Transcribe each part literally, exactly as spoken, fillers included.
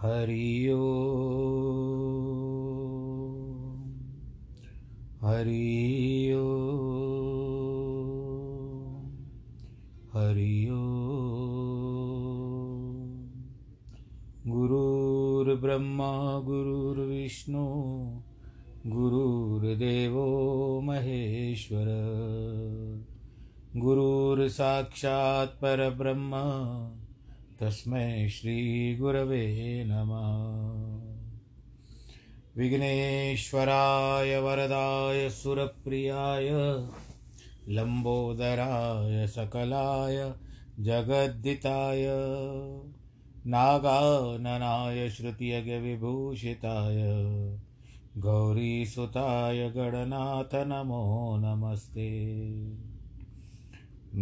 हरि ओम हरि ओम हरि ओम। गुरुर्ब्रह्मा गुरुर्विष्णु गुरुर्देवो महेश्वर, गुरुर्साक्षात् परब्रह्म तस्मै श्री गुरवे नमः। विघ्नेश्वराय वरदाय सुरप्रियाय लंबोदराय सकलाय जगद्दिताय नागाननाय श्रुतियज्ञ विभूषिताय गौरीसुताय गणनाथ नमो नमस्ते।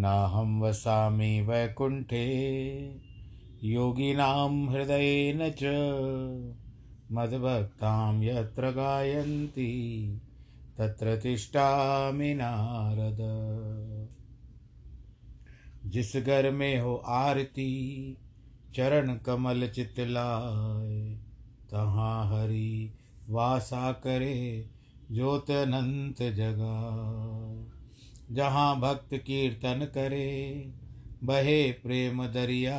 नाहं वसामि वैकुंठे योगिनां हृदयेन च, मद्भक्तां यत्र गायन्ति तत्र तिष्ठामि नारद। जिस घर में हो आरती, चरण कमल चितलाए, तहाँ हरि वासा करे ज्योत अनंत जगाए। जहाँ भक्त कीर्तन करे, बहे प्रेम दरिया,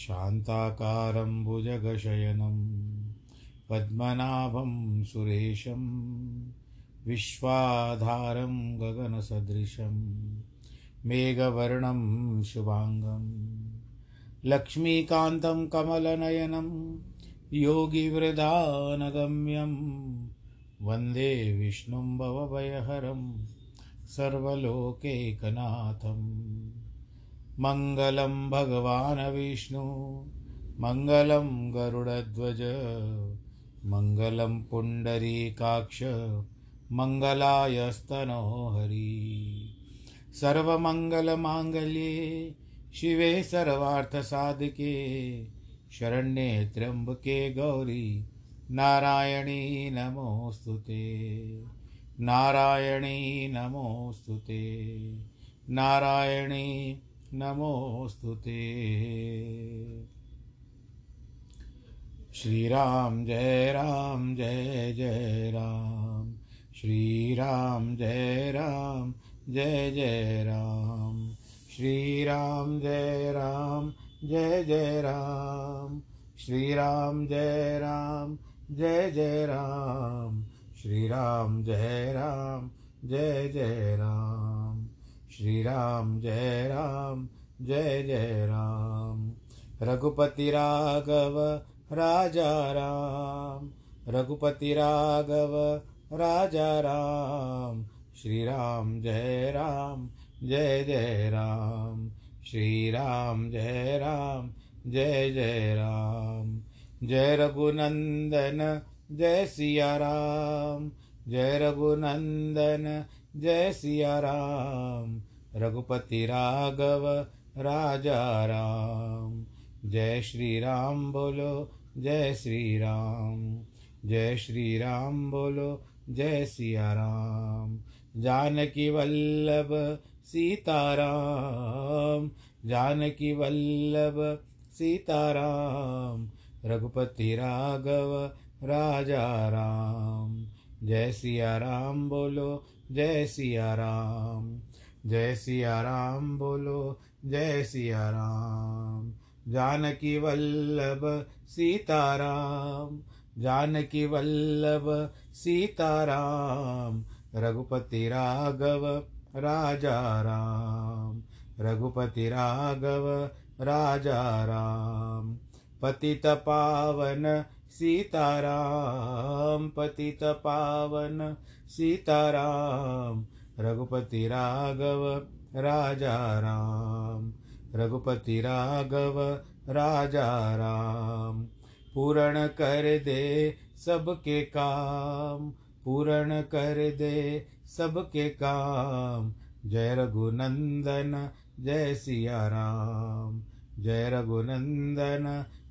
शान्ताकारं भुजगशयनं पद्मनाभं सुरेशं, विश्वाधारं गगनसदृशं मेघवर्णं शुभांगं, लक्ष्मीकान्तं कमलनयनं योगिवृदानगम्यं, वन्दे विष्णुं भवभयहरं सर्वलोकैकनाथम्। मंगलम भगवान विष्णु, मंगलम गरुड़ध्वज, मंगलम पुंडरीकाक्ष, मंगलायस्तनोहरि। सर्वमंगलमांगल्ये शिवे सर्वार्थसाधिके, शरण्ये त्र्यंबके गौरी नारायणी नमोस्तुते, नारायणी नमोस्तुते, नारायणी नमोस्तुते। श्री राम जय राम जय जय राम, श्री राम जय राम जय जय राम, श्री राम जय राम जय जय राम, श्री राम जय राम जय जय राम, श्री राम जय राम जय जय राम, श्री राम जय राम जय जय राम। रघुपति राघव राजा राम, रघुपति राघव राजा राम, श्री राम जय राम जय जय राम, श्री राम जय राम जय जय राम। जय रघुनंदन जय सिया राम, जय रघुनंदन जय सिया राम, रघुपति राघव राजा राम। जय श्री राम बोलो जय श्री राम, जय श्री राम बोलो जय सिया राम। जानकी वल्लभ सीताराम, जानकी वल्लभ सीताराम, रघुपति राघव राजा राम। जय सिया राम बोलो जय सिया राम, जय सिया राम बोलो जय सिया राम। जानकी वल्लभ सीताराम, जानकी वल्लभ सीताराम, रघुपति राघव राजा राम, रघुपति राघव राजा राम। पतित पावन सीताराम, पतित पावन सीताराम, रघुपति राघव राजा राम, रघुपति राघव राजा राम। पूर्ण कर दे सबके काम, पूर्ण कर दे सबके काम। जय रघुनंदन जय सिया राम, जय रघुनंदन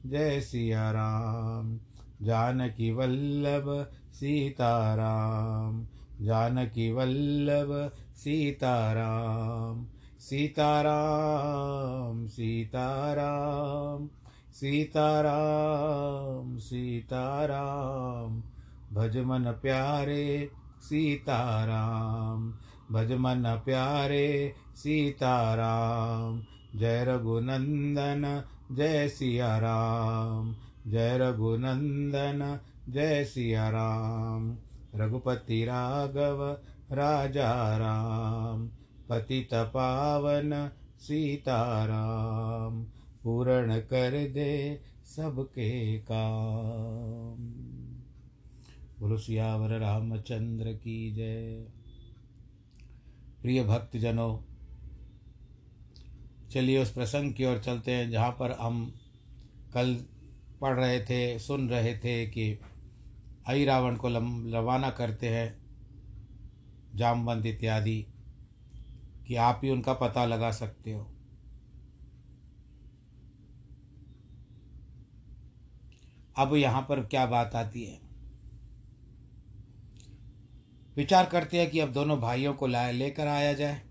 जय सिया राम। जानकी वल्लभ सीताराम, जानकी वल्लभ सीताराम। सीताराम सीताराम सीताराम सीताराम। भज मन प्यारे सीताराम, भज मन प्यारे सीताराम। जय रघुनंदन जय सिया राम, जय रघुनंदन जय सिया राम। रघुपति राघव राजा राम, पतित पावन सीताराम। पूर्ण कर दे सबके काम। बोलो सियावर रामचंद्र की जय। प्रिय भक्तजनों, चलिए उस प्रसंग की ओर चलते हैं जहाँ पर हम कल पढ़ रहे थे, सुन रहे थे कि आई रावण को रवाना करते हैं जामवंत इत्यादि, कि आप ही उनका पता लगा सकते हो। अब यहाँ पर क्या बात आती है, विचार करते हैं कि अब दोनों भाइयों को लाए लेकर आया जाए।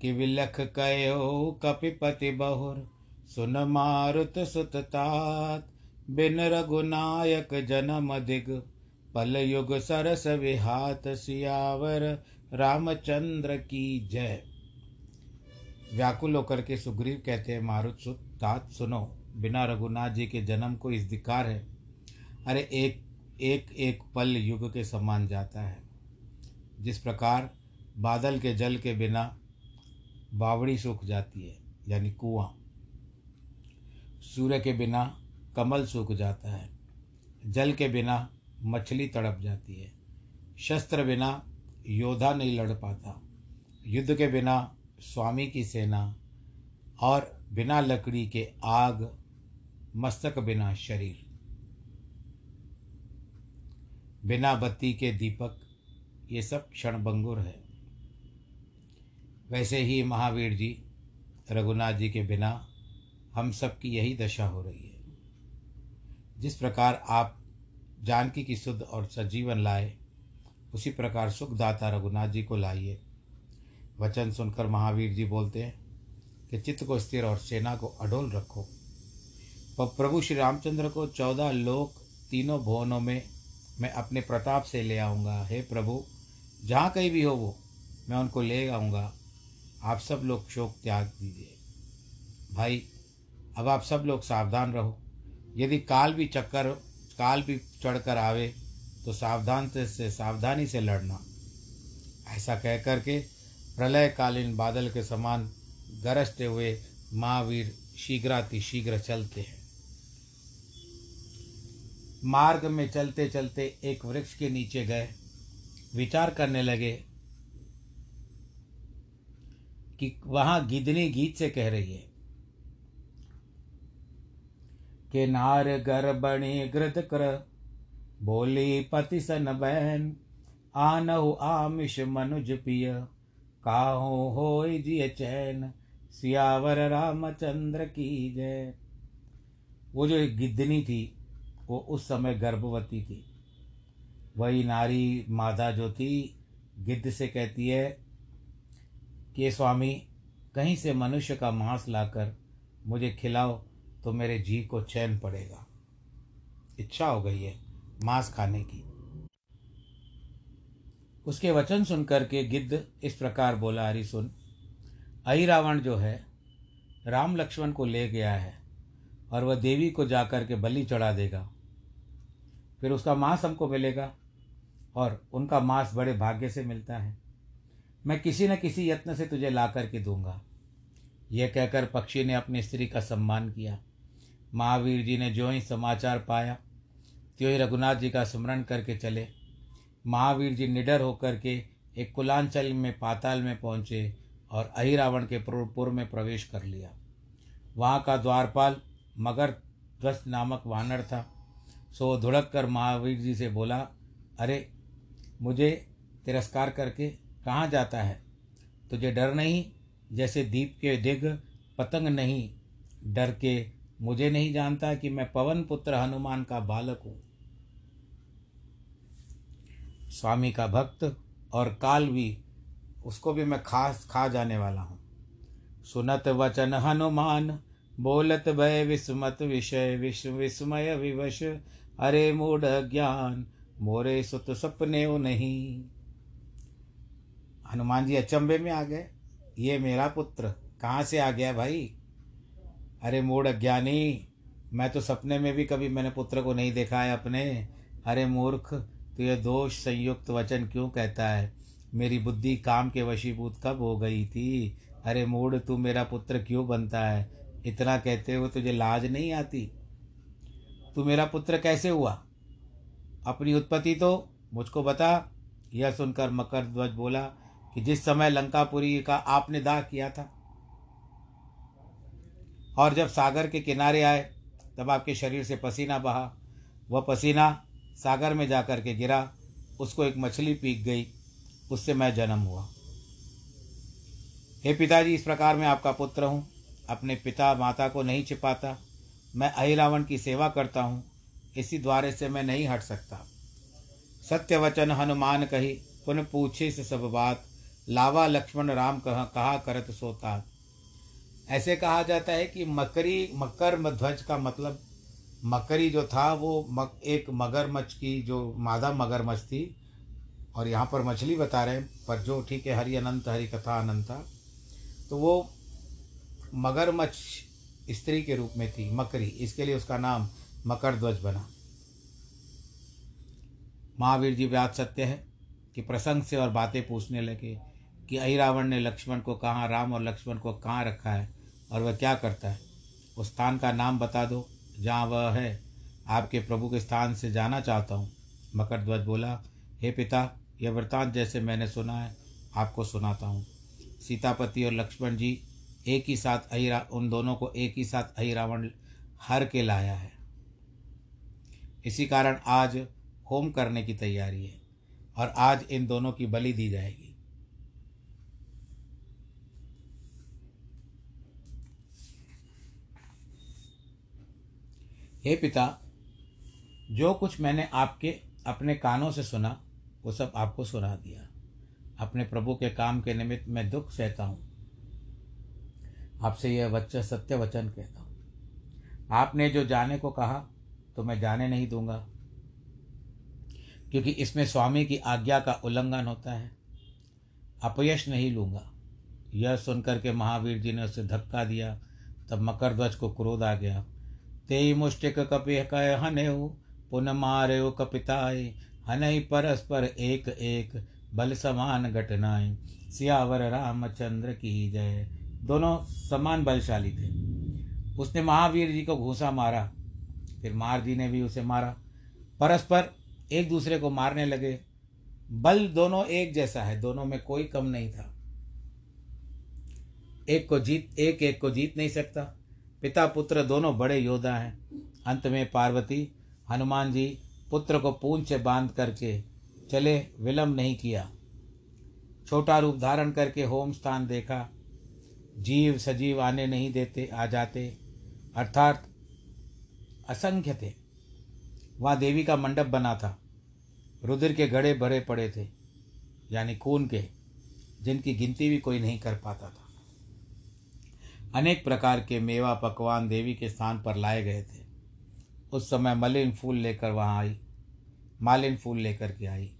कि विलख कयो कपिपति बहुर सुन मारुत सुत तात, बिन रघुनायक जनम दिग पल युग सरस विहात। सियावर रामचंद्र की जय। व्याकुल होकर के सुग्रीव कहते हैं, मारुत सुत तात सुनो, बिना रघुनाथ जी के जन्म को इस धिक्कार है। अरे एक एक एक पल युग के समान जाता है। जिस प्रकार बादल के जल के बिना बावड़ी सूख जाती है यानी कुआं, सूर्य के बिना कमल सूख जाता है, जल के बिना मछली तड़प जाती है, शस्त्र बिना योद्धा नहीं लड़ पाता, युद्ध के बिना स्वामी की सेना, और बिना लकड़ी के आग, मस्तक बिना शरीर, बिना बत्ती के दीपक, ये सब क्षणभंगुर है। वैसे ही महावीर जी रघुनाथ जी के बिना हम सब की यही दशा हो रही है। जिस प्रकार आप जानकी की सुध और सजीवन लाए, उसी प्रकार सुखदाता रघुनाथ जी को लाइए। वचन सुनकर महावीर जी बोलते हैं कि चित्त को स्थिर और सेना को अडोल रखो। प्रभु श्री रामचंद्र को चौदह लोक तीनों भुवनों में मैं अपने प्रताप से ले आऊँगा। हे प्रभु, जहाँ कहीं भी हो वो मैं उनको ले आऊँगा। आप सब लोग शोक त्याग दीजिए। भाई, अब आप सब लोग सावधान रहो। यदि काल भी चक्कर काल भी चढ़ कर आवे तो सावधान से सावधानी से लड़ना। ऐसा कह करके प्रलयकालीन बादल के समान गरजते हुए महावीर शीघ्रातिशीघ्र चलते हैं। मार्ग में चलते चलते एक वृक्ष के नीचे गए, विचार करने लगे कि वहाँ गिदनी गीत से कह रही है कि नार गर्भणी घृत कर बोली पति सन बहन, आनहु आमिष मनुज पिय काहु होय जिय चैन। सियावर रामचंद्र की जय। वो जो गिद्धनी थी वो उस समय गर्भवती थी। वही नारी मादा जो थी गिद्ध से कहती है कि स्वामी, कहीं से मनुष्य का मांस लाकर मुझे खिलाओ तो मेरे जी को चैन पड़ेगा। इच्छा हो गई है मांस खाने की। उसके वचन सुन करके गिद्ध इस प्रकार बोला, अरे सुन, आई रावण जो है राम लक्ष्मण को ले गया है और वह देवी को जाकर के बलि चढ़ा देगा, फिर उसका मांस हमको मिलेगा। और उनका मांस बड़े भाग्य से मिलता है। मैं किसी न किसी यत्न से तुझे ला करके दूंगा। यह कहकर पक्षी ने अपनी स्त्री का सम्मान किया। महावीर जी ने जो ही समाचार पाया त्यों ही रघुनाथ जी का स्मरण करके चले। महावीर जी निडर होकर के एक कुलांचल में पाताल में पहुँचे और अहिरावण के पुर में प्रवेश कर लिया। वहाँ का द्वारपाल मगर गस्त नामक वानर था। सो धुड़क कर महावीर जी से बोला, अरे मुझे तिरस्कार करके कहाँ जाता है? तुझे डर नहीं? जैसे दीप के दिग पतंग नहीं डर के मुझे नहीं जानता कि मैं पवन पुत्र हनुमान का बालक हूँ। स्वामी का भक्त और काल भी, उसको भी मैं खास खा जाने वाला हूँ। सुनत वचन हनुमान बोलत भय विस्मत विषय विश्व विस्मय विवश, अरे मूढ़ ज्ञान मोरे सुत सपने हो नहीं। हनुमान जी अचंभे में आ गए, ये मेरा पुत्र कहाँ से आ गया भाई? अरे मूढ़ अज्ञानी, मैं तो सपने में भी कभी मैंने पुत्र को नहीं देखा है अपने। अरे मूर्ख, तो ये दोष संयुक्त वचन क्यों कहता है? मेरी बुद्धि काम के वशीभूत कब हो गई थी? अरे मूढ़, तू मेरा पुत्र क्यों बनता है? इतना कहते हो तुझे लाज नहीं आती? तू मेरा पुत्र कैसे हुआ? अपनी उत्पत्ति तो मुझको बता। यह सुनकर मकरध्वज बोला कि जिस समय लंकापुरी का आपने दाह किया था और जब सागर के किनारे आए तब आपके शरीर से पसीना बहा, वह पसीना सागर में जाकर के गिरा, उसको एक मछली पीक गई, उससे मैं जन्म हुआ। हे पिताजी, इस प्रकार मैं आपका पुत्र हूँ। अपने पिता माता को नहीं छिपाता, मैं अहिरावण की सेवा करता हूँ, इसी द्वारे से मैं नहीं हट सकता। सत्य वचन हनुमान कही पुनः पूछे से सब बात, लावा लक्ष्मण राम कहा, कहा करत सोता। ऐसे कहा जाता है कि मकरी मकर ध्वज का मतलब, मकरी जो था वो मक, एक मगरमच्छ की जो मादा मगरमच्छ थी, और यहाँ पर मछली बता रहे हैं, पर जो ठीक है, हरि अनंत हरि कथा अनंता, तो वो मगरमच्छ स्त्री के रूप में थी मकरी, इसके लिए उसका नाम मकरध्वज बना। महावीर जी व्यास सत्य है कि प्रसंग से और बातें पूछने लगे कि अहिरावण ने लक्ष्मण को कहाँ, राम और लक्ष्मण को कहाँ रखा है और वह क्या करता है? उस स्थान का नाम बता दो जहाँ वह है, आपके प्रभु के स्थान से जाना चाहता हूँ। मकरध्वज बोला, हे पिता, यह वृतांत जैसे मैंने सुना है आपको सुनाता हूँ। सीतापति और लक्ष्मण जी एक ही साथ अहिरा उन दोनों को एक ही साथ अहिरावण हर के लाया है, इसी कारण आज होम करने की तैयारी है और आज इन दोनों की बलि दी जाएगी। हे पिता, जो कुछ मैंने आपके अपने कानों से सुना वो सब आपको सुना दिया। अपने प्रभु के काम के निमित्त मैं दुख सहता हूँ, आपसे यह वचन सत्य वचन कहता हूँ। आपने जो जाने को कहा तो मैं जाने नहीं दूंगा, क्योंकि इसमें स्वामी की आज्ञा का उल्लंघन होता है। अपयश नहीं लूँगा। यह सुनकर के महावीर जी ने उसे धक्का दिया। तब मकरध्वज को क्रोध आ गया। तेई मुष्टिक कपि कह हनेऊ पुन मारेऊ कपिताय, हनई परस्पर एक एक बल समान घटनाएं, सियावर रामचंद्र की जय। दोनों समान बलशाली थे। उसने महावीर जी को घूंसा मारा, फिर महावीर जी ने भी उसे मारा। परस्पर एक दूसरे को मारने लगे। बल दोनों एक जैसा है, दोनों में कोई कम नहीं था। एक को जीत एक एक को जीत नहीं सकता। पिता पुत्र दोनों बड़े योद्धा हैं। अंत में पार्वती हनुमान जी पुत्र को पूंछ से बांध करके चले, विलंब नहीं किया। छोटा रूप धारण करके होम स्थान देखा। जीव सजीव आने नहीं देते आ जाते, अर्थात असंख्य थे। वहाँ देवी का मंडप बना था। रुधिर के घड़े भरे पड़े थे, यानी खून के, जिनकी गिनती भी कोई नहीं कर पाता था। अनेक प्रकार के मेवा पकवान देवी के स्थान पर लाए गए थे। उस समय मलिन फूल लेकर वहाँ आई, मालिन फूल लेकर के आई।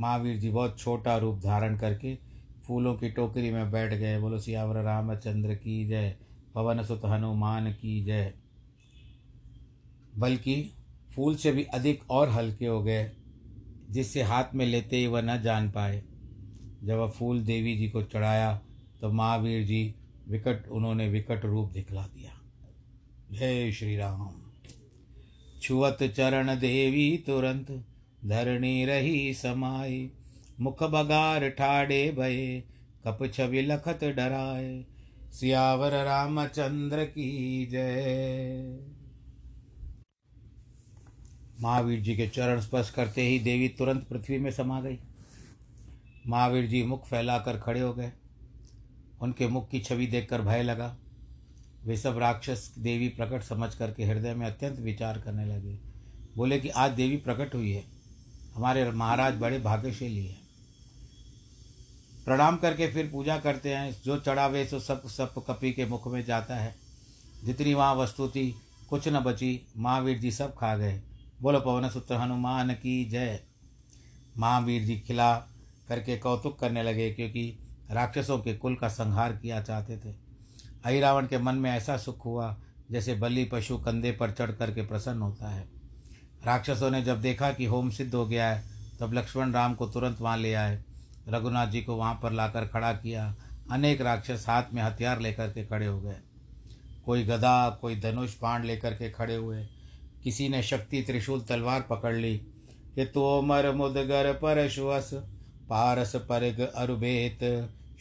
महावीर जी बहुत छोटा रूप धारण करके फूलों की टोकरी में बैठ गए। बोलो सियावर रामचंद्र की जय, पवन सुत हनुमान की जय। बल्कि फूल से भी अधिक और हल्के हो गए, जिससे हाथ में लेते ही वह न जान पाए। जब वह फूल देवी जी को चढ़ाया तो महावीर जी विकट उन्होंने विकट रूप दिखला दिया। जय श्री राम। छुअत चरण देवी तुरंत धरणी रही समाई, मुख बगार ठाड़े भये कप छवि लखत डराए, सियावर रामचंद्र की जय। महावीर जी के चरण स्पर्श करते ही देवी तुरंत पृथ्वी में समा गई। महावीर जी मुख फैलाकर खड़े हो गए। उनके मुख की छवि देखकर भय लगा। वे सब राक्षस देवी प्रकट समझ करके हृदय में अत्यंत विचार करने लगे। बोले कि आज देवी प्रकट हुई है, हमारे महाराज बड़े भाग्यशाली हैं। प्रणाम करके फिर पूजा करते हैं। जो चढ़ावे सो सब सब कपि के मुख में जाता है। जितनी वहाँ वस्तु थी कुछ न बची, महावीर जी सब खा गए। बोलो पवन सुत्र हनुमान की जय। महावीर जी खिला करके कौतुक करने लगे, क्योंकि राक्षसों के कुल का संहार किया चाहते थे। अहिरावण के मन में ऐसा सुख हुआ जैसे बलि पशु कंधे पर चढ़ करके प्रसन्न होता है। राक्षसों ने जब देखा कि होम सिद्ध हो गया है, तब लक्ष्मण राम को तुरंत वहाँ ले आए। रघुनाथ जी को वहाँ पर लाकर खड़ा किया। अनेक राक्षस हाथ में हथियार लेकर के खड़े हो गए। कोई गदा, कोई धनुष बाण लेकर के खड़े हुए, किसी ने शक्ति त्रिशूल तलवार पकड़ ली। कि तोमर मुदगर परशवस पारस परग अरुबेत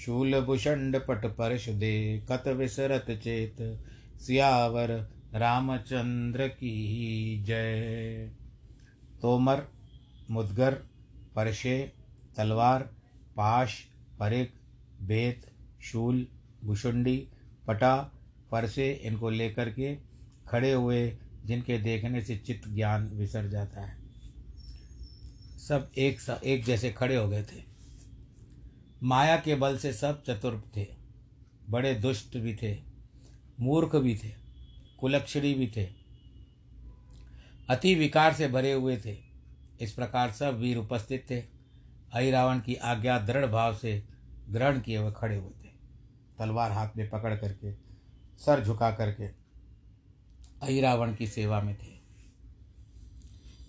शूल भूषण पट परश दे कत विसरत चेत सियावर रामचंद्र की जय। तोमर, मुदगर, परशे, तलवार, पाश, परिग, बेत, शूल, भुषुंडी, पटा, परसे इनको लेकर के खड़े हुए, जिनके देखने से चित्त ज्ञान विसर जाता है। सब एक सा एक जैसे खड़े हो गए थे। माया के बल से सब चतुर थे, बड़े दुष्ट भी थे, मूर्ख भी थे, कुलक्षणी भी थे, अति विकार से भरे हुए थे। इस प्रकार सब वीर उपस्थित थे। अहिरावण की आज्ञा दृढ़ भाव से ग्रहण किए हुए खड़े हुए थे। तलवार हाथ में पकड़ करके सर झुका करके अहिरावण की सेवा में थे।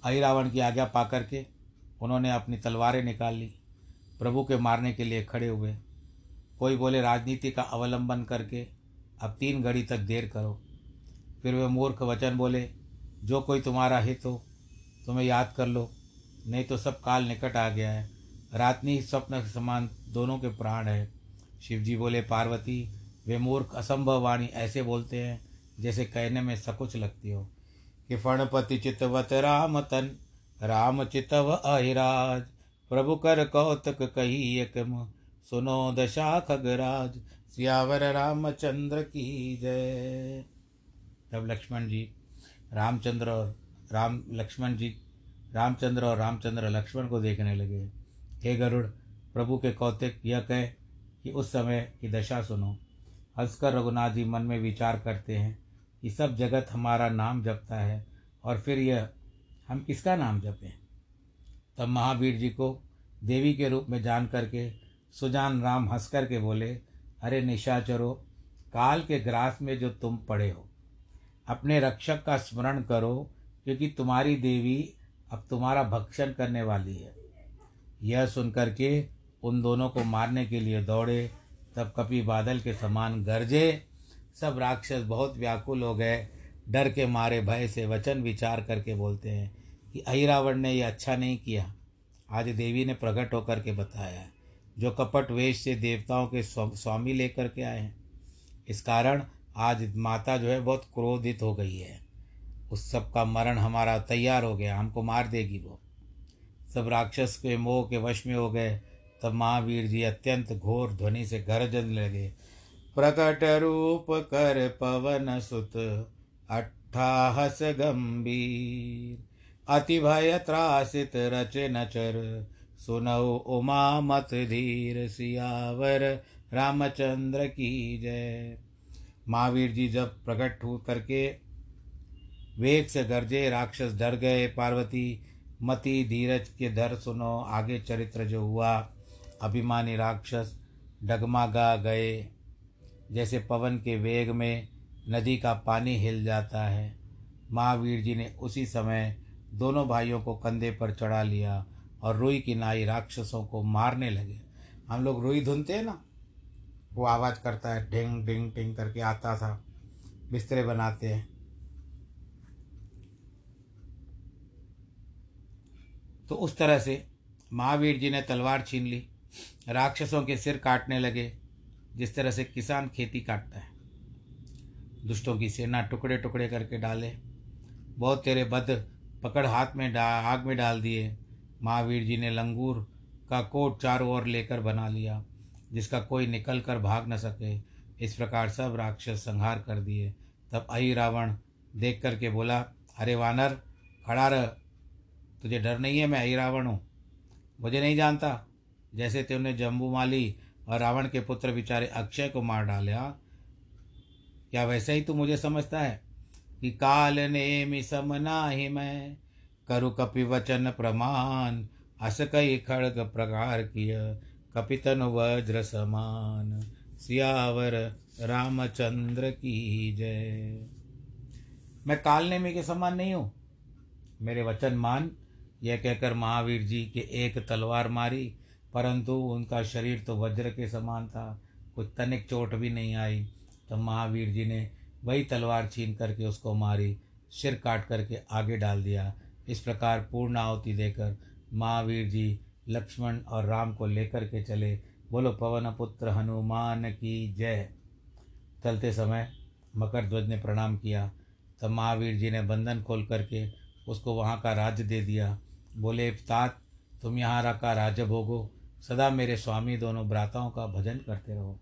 अहिरावण की आज्ञा पा करके उन्होंने अपनी तलवारें निकाल ली। प्रभु के मारने के लिए खड़े हुए। कोई बोले राजनीति का अवलंबन करके अब तीन घड़ी तक देर करो। फिर वे मूर्ख वचन बोले, जो कोई तुम्हारा हित हो तुम्हें याद कर लो, नहीं तो सब काल निकट आ गया है। रात्रि स्वप्न समान दोनों के प्राण है। शिव जी बोले, पार्वती वे मूर्ख असंभव वाणी ऐसे बोलते हैं जैसे कहने में सकुच लगती हो। कि फणपति चितवत राम तन राम चितव अहिराज प्रभु कर कौतक कही एकम सुनो दशा खगराज सियावर रामचंद्र की जय। तब लक्ष्मण जी रामचंद्र और राम लक्ष्मण जी रामचंद्र और रामचंद्र लक्ष्मण को देखने लगे। हे गरुड़, प्रभु के कौतुक यह कह कि उस समय की दशा सुनो। हंसकर रघुनाथ जी मन में विचार करते हैं कि सब जगत हमारा नाम जपता है और फिर यह हम किसका नाम जपें। तब महावीर जी को देवी के रूप में जान करके सुजान राम हंस करके बोले, अरे निशाचरो, काल के ग्रास में जो तुम पड़े हो, अपने रक्षक का स्मरण करो, क्योंकि तुम्हारी देवी अब तुम्हारा भक्षण करने वाली है। यह सुनकर के उन दोनों को मारने के लिए दौड़े। तब कपि बादल के समान गरजे। सब राक्षस बहुत व्याकुल हो गए। डर के मारे भय से वचन विचार करके बोलते हैं कि अहिरावण ने यह अच्छा नहीं किया। आज देवी ने प्रकट होकर के बताया, जो कपट वेश से देवताओं के स्वामी लेकर के आए हैं। इस कारण आज माता जो है बहुत क्रोधित हो गई है। उस सब का मरण हमारा तैयार हो गया, हमको मार देगी वो। सब राक्षस के मोह के वश में हो गए। तब महावीर जी अत्यंत घोर ध्वनि से गरजने लगे, प्रकट रूप कर पवन सुत अट्ठाहस गंभीर अति भय त्रासित रचन चर सुनऊ उमा मत धीर सियावर रामचंद्र की जय। महावीर जी जब प्रकट हो करके वेग से गर्जे, राक्षस डर गए। पार्वती मति धीरज के धर सुनो, आगे चरित्र जो हुआ। अभिमानी राक्षस डगमगा गए, जैसे पवन के वेग में नदी का पानी हिल जाता है। महावीर जी ने उसी समय दोनों भाइयों को कंधे पर चढ़ा लिया और रुई की नाई राक्षसों को मारने लगे। हम लोग रुई धुनते हैं ना, वो आवाज़ करता है, ढिंग ढिंग ढिंग करके आता था। बिस्तरे बनाते हैं, तो उस तरह से महावीर जी ने तलवार छीन ली। राक्षसों के सिर काटने लगे, जिस तरह से किसान खेती काटता है। दुष्टों की सेना टुकड़े टुकड़े करके डाले। बहुत तेरे बद पकड़ हाथ में डा आग में डाल दिए। महावीर जी ने लंगूर का कोट चारों ओर लेकर बना लिया जिसका कोई निकल कर भाग न सके। इस प्रकार सब राक्षस संहार कर दिए। तब आई रावण देख कर के बोला, अरे वानर खड़ा रह, तुझे डर नहीं है? मैं आई रावण हूँ, मुझे नहीं जानता? जैसे तुमने जम्बूमाली और रावण के पुत्र बेचारे अक्षय को मार डाला, क्या वैसे ही तू मुझे समझता है? कि काल नेमि समना ही मैं करु कपि वचन प्रमाण, अस कई खड़ग प्रकार किया कपितनु वज्र समान। सियावर रामचंद्र की जय। मैं कालनेमी के समान नहीं हूँ, मेरे वचन मान। यह कहकर महावीर जी के एक तलवार मारी, परंतु उनका शरीर तो वज्र के समान था, कुछ तनिक चोट भी नहीं आई। तब महावीर जी ने वही तलवार छीन करके उसको मारी, सिर काट करके आगे डाल दिया। इस प्रकार पूर्ण आहुति देकर महावीर जी लक्ष्मण और राम को लेकर के चले। बोलो पवन पुत्र हनुमान की जय। चलते समय मकरध्वज ने प्रणाम किया, तब महावीर जी ने बंधन खोल करके उसको वहाँ का राज्य दे दिया। बोले, तात तुम यहाँ का राज्य भोगो, सदा मेरे स्वामी दोनों भ्राताओं का भजन करते रहो।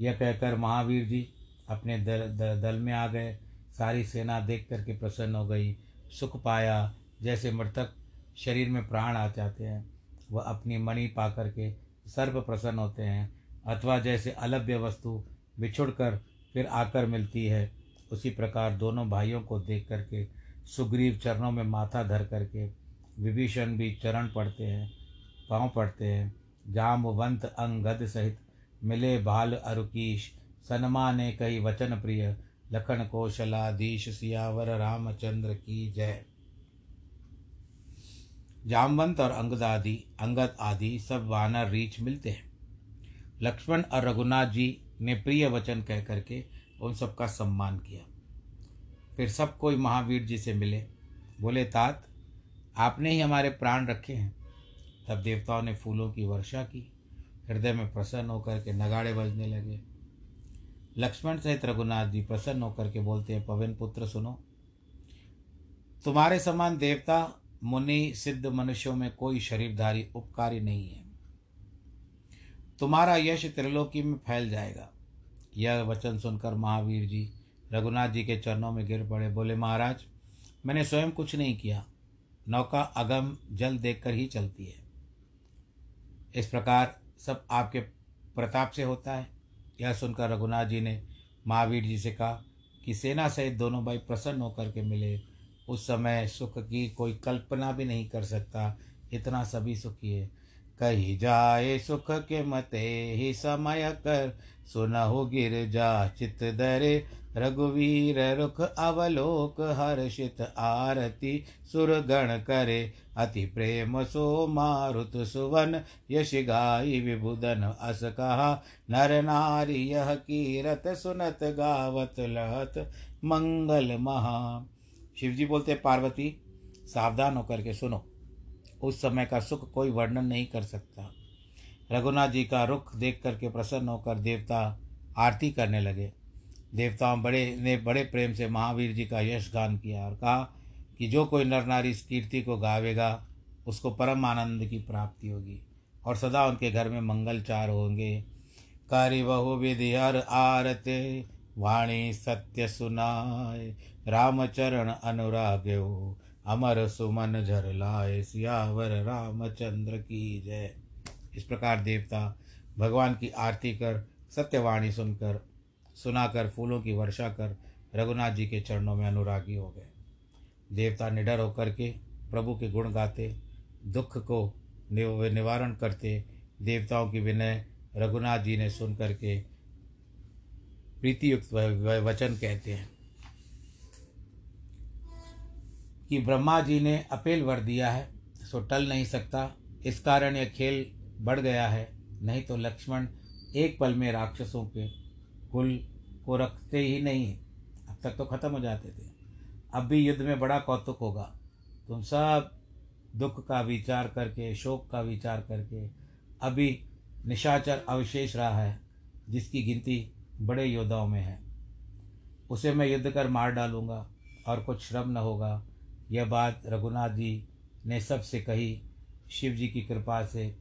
यह कहकर महावीर जी अपने दल, दल, दल में आ गए। सारी सेना देख करके प्रसन्न हो गई। सुख पाया जैसे मृतक शरीर में प्राण आ जाते हैं, वह अपनी मणि पा करके सर्व प्रसन्न होते हैं, अथवा जैसे अलभ्य वस्तु बिछुड़ कर फिर आकर मिलती है, उसी प्रकार दोनों भाइयों को देख करके सुग्रीव चरणों में माथा धर करके, विभीषण भी चरण पड़ते हैं, पाँव पड़ते हैं। जाम्बवंत अंगद सहित मिले भाल अरुकीश, सनमा ने कही वचन प्रिय, लखन कौशलाधीश सियावर रामचंद्र की जय। जामवंत और अंगद आदि अंगद आदि सब वानर रीछ मिलते हैं। लक्ष्मण और रघुनाथ जी ने प्रिय वचन कह करके उन सबका सम्मान किया। फिर सब कोई महावीर जी से मिले। बोले, तात आपने ही हमारे प्राण रखे हैं। तब देवताओं ने फूलों की वर्षा की, हृदय में प्रसन्न होकर के नगाड़े बजने लगे। लक्ष्मण सहित रघुनाथ जी प्रसन्न होकर के बोलते हैं, पवन पुत्र सुनो, तुम्हारे समान देवता मुनि सिद्ध मनुष्यों में कोई शरीरधारी उपकारी नहीं है। तुम्हारा यश त्रिलोकी में फैल जाएगा। यह वचन सुनकर महावीर जी रघुनाथ जी के चरणों में गिर पड़े। बोले, महाराज मैंने स्वयं कुछ नहीं किया, नौका अगम जल देखकर ही चलती है। इस प्रकार सब आपके प्रताप से होता है। यह सुनकर रघुनाथ जी ने महावीर जी से कहा कि सेना सहित दोनों भाई प्रसन्न होकर के मिले। उस समय सुख की कोई कल्पना भी नहीं कर सकता, इतना सभी सुखी है। कही जाए सुख के मते ही समय कर, सुनहु गिर जा चित दरे, रघुवीर रुख अवलोक, हर्षित आरती सुरगण करे, अति प्रेम सो मारुत सुवन, यश गाई विबुदन अस कहा, नर नारी यह कीरत, सुनत गावत लहत मंगल महा। शिवजी बोलते, पार्वती सावधान होकर के सुनो, उस समय का सुख कोई वर्णन नहीं कर सकता। रघुनाथ जी का रुख देख करके प्रसन्न होकर देवता आरती करने लगे। देवताओं बड़े ने बड़े प्रेम से महावीर जी का यश गान किया और कहा कि जो कोई नर नारी इस कीर्ति को गावेगा उसको परम आनंद की प्राप्ति होगी और सदा उनके घर में मंगलचार होंगे। करि बहु विधि हर आरते, वाणी सत्य सुनाए, रामचरण अनुराग हो, अमर सुमन झर लाए, सियावर रामचंद्र की जय। इस प्रकार देवता भगवान की आरती कर, सत्यवाणी सुनकर सुनाकर, फूलों की वर्षा कर रघुनाथ जी के चरणों में अनुरागी हो गए। देवता निडर होकर के प्रभु के गुण गाते, दुख को निवारण करते। देवताओं की विनय रघुनाथ जी ने सुन करके प्रीतियुक्त वचन कहते हैं कि ब्रह्मा जी ने अपेल वर दिया है, सो टल नहीं सकता। इस कारण यह खेल बढ़ गया है, नहीं तो लक्ष्मण एक पल में राक्षसों के कुल को रखते ही नहीं, अब तक तो खत्म हो जाते थे। अब भी युद्ध में बड़ा कौतुक होगा। तुम सब दुख का विचार करके, शोक का विचार करके, अभी निशाचर अवशेष रहा है जिसकी गिनती बड़े योद्धाओं में है, उसे मैं युद्ध कर मार डालूँगा और कुछ श्रम न होगा। यह बात रघुनाथ जी ने सबसे कही। शिव जी की कृपा से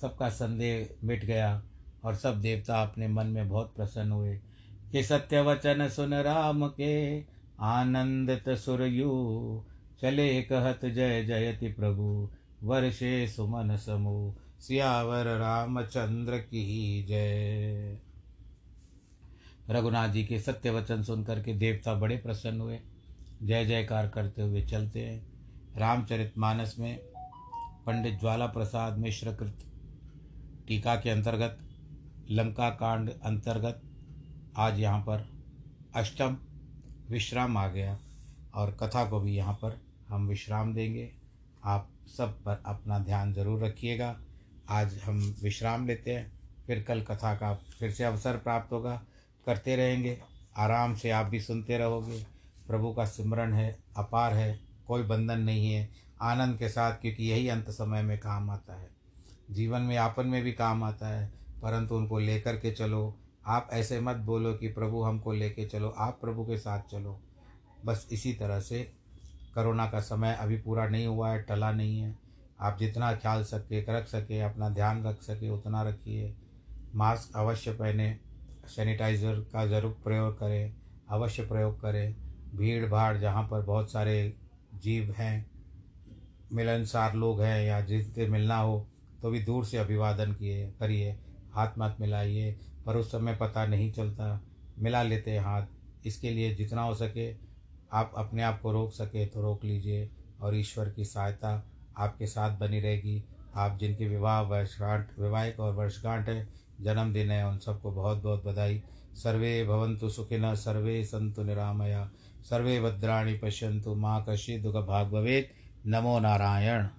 सबका संदेह मिट गया और सब देवता अपने मन में बहुत प्रसन्न हुए। ये सत्य वचन सुन राम के आनंदित सुरयू, चले कहत जय जयति प्रभु वर्षे सुमन समूह। सियावर रामचंद्र की जय। रघुनाथ जी के सत्य वचन सुन करके देवता बड़े प्रसन्न हुए, जय जयकार करते हुए चलते हैं। रामचरितमानस में पंडित ज्वाला प्रसाद मिश्र कृत टीका के अंतर्गत लंका कांड अंतर्गत आज यहाँ पर अष्टम विश्राम आ गया और कथा को भी यहाँ पर हम विश्राम देंगे। आप सब पर अपना ध्यान जरूर रखिएगा। आज हम विश्राम लेते हैं, फिर कल कथा का फिर से अवसर प्राप्त होगा। करते रहेंगे, आराम से आप भी सुनते रहोगे। प्रभु का सिमरन है, अपार है, कोई बंधन नहीं है, आनंद के साथ, क्योंकि यही अंत समय में काम आता है, जीवन में यापन में भी काम आता है। परंतु उनको लेकर के चलो। आप ऐसे मत बोलो कि प्रभु हमको लेके चलो, आप प्रभु के साथ चलो। बस इसी तरह से कोरोना का समय अभी पूरा नहीं हुआ है, टला नहीं है। आप जितना ख्याल सके रख सके, अपना ध्यान रख सके उतना रखिए। मास्क अवश्य पहने, सैनिटाइज़र का ज़रूर प्रयोग करें, अवश्य प्रयोग करें। भीड़ भाड़ जहाँ पर बहुत सारे जीव हैं, मिलनसार लोग हैं, या जिनसे मिलना हो तो भी दूर से अभिवादन किए करिए, हाथ मत मिलाइए। पर उस समय पता नहीं चलता, मिला लेते हैं हाथ। इसके लिए जितना हो सके आप अपने आप को रोक सके तो रोक लीजिए, और ईश्वर की सहायता आपके साथ बनी रहेगी। आप जिनके विवाह वर्षगांठ वैवाहिक और वर्षगांठ है, जन्मदिन है, उन सबको बहुत बहुत बधाई। सर्वे भवन्तु सुखिनः, सर्वे सन्तु निरामया, सर्वे भद्राणि पश्यन्तु मां कश्चित् दुःखभाग् भवेत्। नमो नारायण।